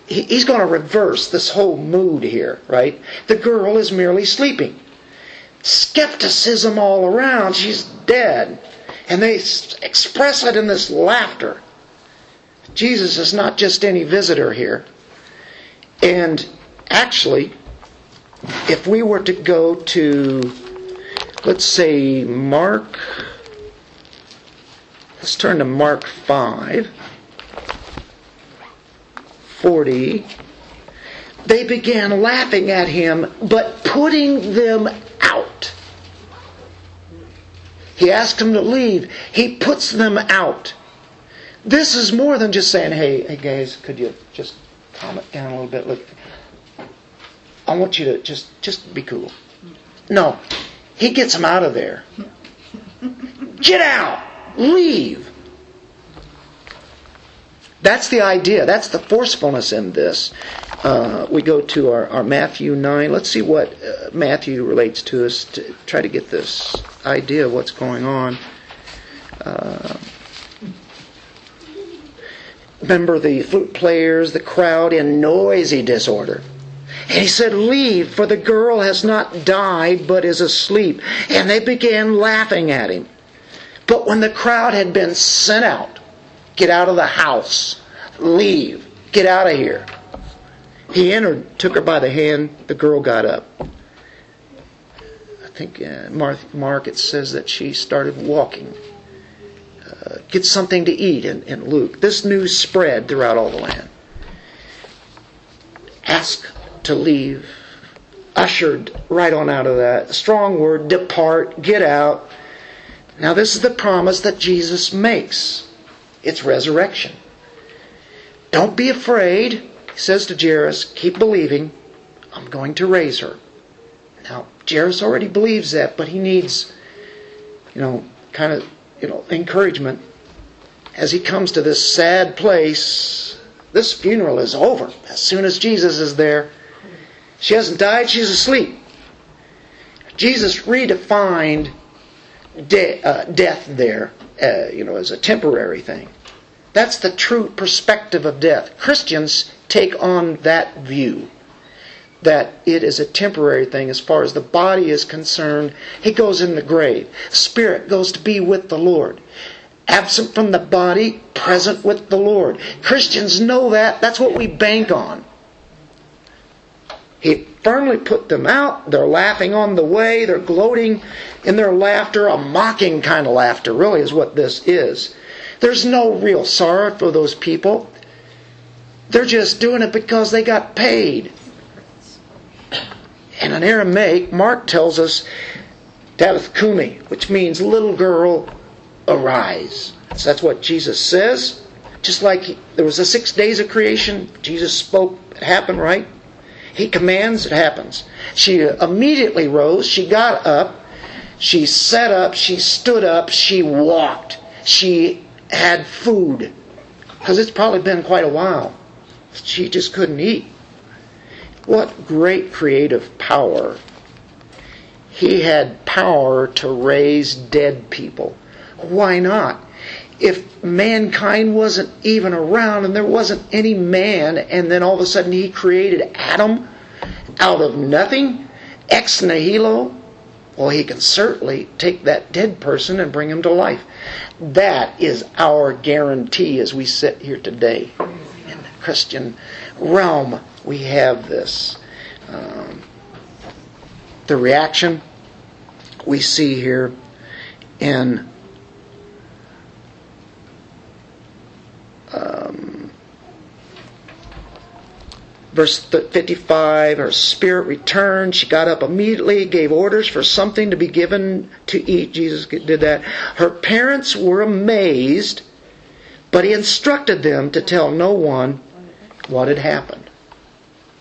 He's going to reverse this whole mood here, right? The girl is merely sleeping. Skepticism all around. She's dead. And they express it in this laughter. Jesus is not just any visitor here. And actually, if we were to go to, let's say, Mark, let's turn to Mark 5:40. They began laughing at him, but putting them out. He asked them to leave. He puts them out. This is more than just saying, hey guys, could you just calm it down a little bit? Look, I want you to just be cool. No. He gets them out of there. Get out! Leave! That's the idea. That's the forcefulness in this. We go to our Matthew 9. Let's see what Matthew relates to us to try to get this idea of what's going on. Remember the flute players, the crowd in noisy disorder. And he said, "Leave, for the girl has not died, but is asleep." And they began laughing at him. But when the crowd had been sent out, "Get out of the house, leave, get out of here," he entered, took her by the hand, the girl got up. I think Mark, it says that she started walking. Get something to eat in Luke. This news spread throughout all the land. Ask to leave, ushered right on out of that. Strong word, depart, get out. Now this is the promise that Jesus makes. It's resurrection. Don't be afraid, he says to Jairus, keep believing, I'm going to raise her. Now Jairus already believes that, but he needs, encouragement as he comes to this sad place. This funeral is over as soon as Jesus is there. She hasn't died, she's asleep. Jesus redefined death there, as a temporary thing. That's the true perspective of death. Christians take on that view, that it is a temporary thing as far as the body is concerned. He goes in the grave. Spirit goes to be with the Lord. Absent from the body, present with the Lord. Christians know that. That's what we bank on. He firmly put them out. They're laughing on the way. They're gloating in their laughter, a mocking kind of laughter, really, is what this is. There's no real sorrow for those people. They're just doing it because they got paid. And in Aramaic, Mark tells us, Talitha Kumi, which means, little girl, arise. So that's what Jesus says. Just like there was the 6 days of creation, Jesus spoke, it happened, right? He commands, it happens. She immediately rose, she got up, she sat up, she stood up, she walked. She had food. Because it's probably been quite a while. She just couldn't eat. What great creative power. He had power to raise dead people. Why not? If mankind wasn't even around and there wasn't any man, and then all of a sudden he created Adam out of nothing, ex nihilo, well, he can certainly take that dead person and bring him to life. That is our guarantee as we sit here today. In the Christian realm, we have this. The reaction we see here in verse 55, her spirit returned. She got up immediately, gave orders for something to be given to eat. Jesus did that. Her parents were amazed, but he instructed them to tell no one what had happened.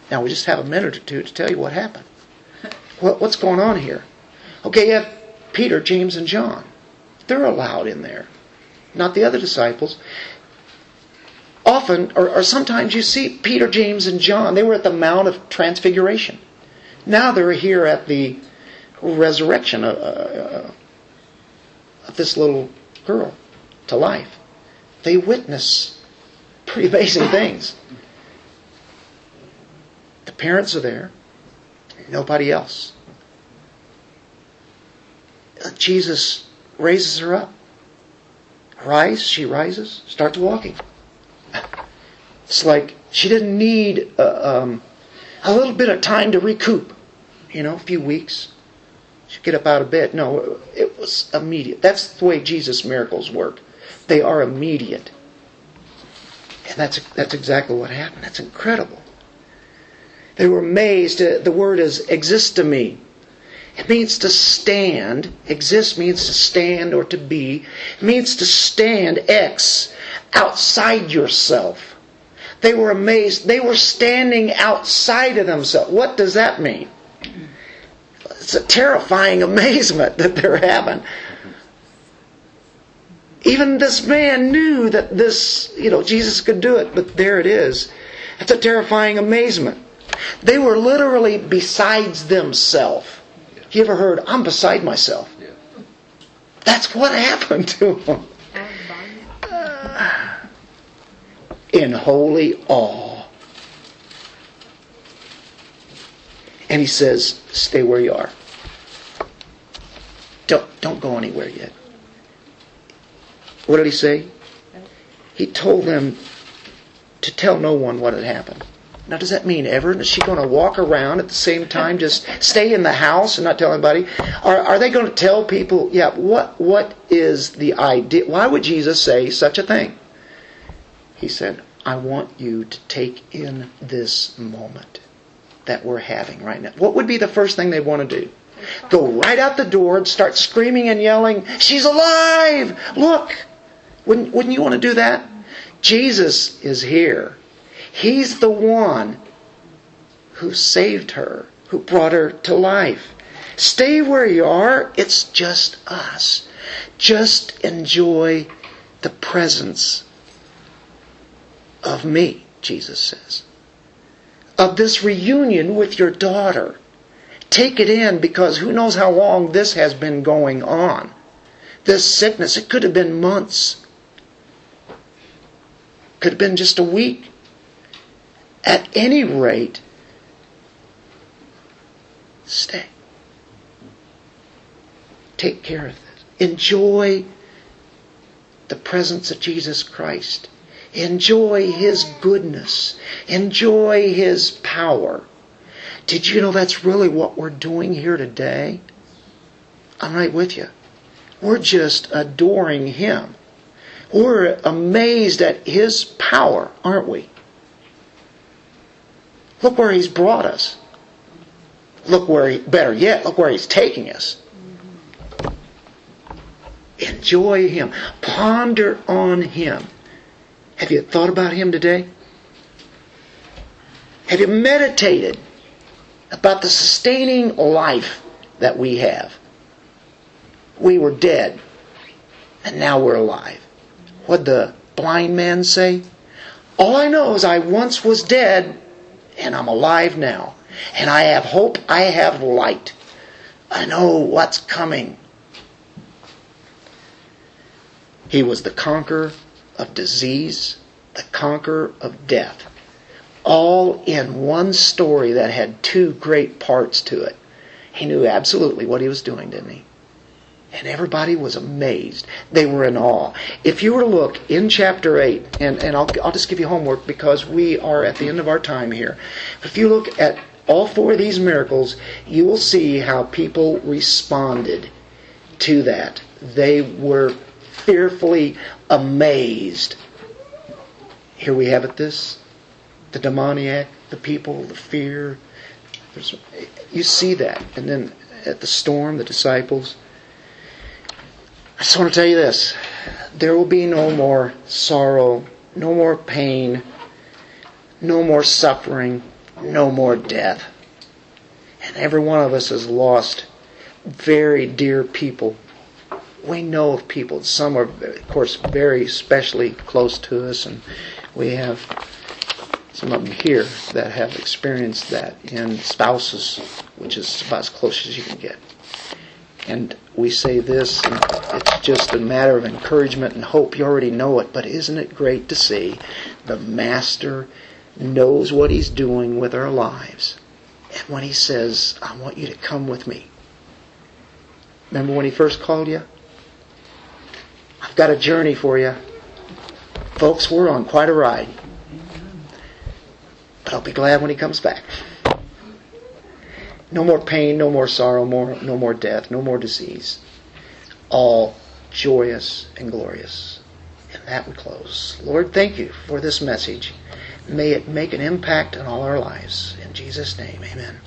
Now, we just have a minute or two to tell you what happened. What's going on here? Okay, you have Peter, James, and John. They're allowed in there, not the other disciples. Often, or sometimes you see Peter, James, and John. They were at the Mount of Transfiguration. Now they're here at the resurrection of this little girl to life. They witness pretty amazing things. The parents are there. Nobody else. Jesus raises her up. Rise, she rises, starts walking. It's like she didn't need a little bit of time to recoup. You know, a few weeks. She'd get up out of bed. No, it was immediate. That's the way Jesus' miracles work. They are immediate. And that's exactly what happened. That's incredible. They were amazed. The word is existimi. It means to stand. Exist means to stand or to be. It means to stand, ex, outside yourself. They were amazed. They were standing outside of themselves. What does that mean? It's a terrifying amazement that they're having. Even this man knew that this, Jesus could do it, but there it is. It's a terrifying amazement. They were literally besides themselves. You ever heard, I'm beside myself? Yeah. That's what happened to them. In holy awe. And he says, stay where you are. Don't go anywhere yet. What did he say? He told them to tell no one what had happened. Now, does that mean ever? Is she going to walk around at the same time, just stay in the house and not tell anybody? Are they going to tell people, yeah, what is the idea? Why would Jesus say such a thing? He said, I want you to take in this moment that we're having right now. What would be the first thing they'd want to do? Go right out the door and start screaming and yelling, she's alive! Look! Wouldn't you want to do that? Jesus is here. He's the one who saved her, who brought her to life. Stay where you are. It's just us. Just enjoy the presence of me, Jesus says. Of this reunion with your daughter. Take it in, because who knows how long this has been going on. This sickness, it could have been months. Could have been just a week. At any rate, stay. Take care of this. Enjoy the presence of Jesus Christ. Enjoy His goodness. Enjoy His power. Did you know that's really what we're doing here today? I'm right with you. We're just adoring Him. We're amazed at His power, aren't we? Look where He's brought us. Look where He's taking us. Enjoy Him. Ponder on Him. Have you thought about Him today? Have you meditated about the sustaining life that we have? We were dead, and now we're alive. What'd the blind man say? All I know is I once was dead, and I'm alive now. And I have hope, I have light. I know what's coming. He was the conqueror of disease, the conqueror of death. All in one story that had two great parts to it. He knew absolutely what he was doing, didn't he? And everybody was amazed. They were in awe. If you were to look in chapter 8, and I'll just give you homework because we are at the end of our time here. If you look at all four of these miracles, you will see how people responded to that. They were fearfully amazed. Here we have it this. The demoniac, the people, the fear. You see that. And then at the storm, the disciples. I just want to tell you this. There will be no more sorrow, no more pain, no more suffering, no more death. And every one of us has lost very dear people. We know of people. Some are, of course, very especially close to us. And we have some of them here that have experienced that in spouses, which is about as close as you can get. And we say this, and it's just a matter of encouragement and hope. You already know it, but isn't it great to see the Master knows what He's doing with our lives? And when He says, I want you to come with me. Remember when He first called you? I've got a journey for you. Folks, we're on quite a ride. But I'll be glad when He comes back. No more pain, no more sorrow, no more death, no more disease. All joyous and glorious. And that we close. Lord, thank You for this message. May it make an impact on all our lives. In Jesus' name, amen.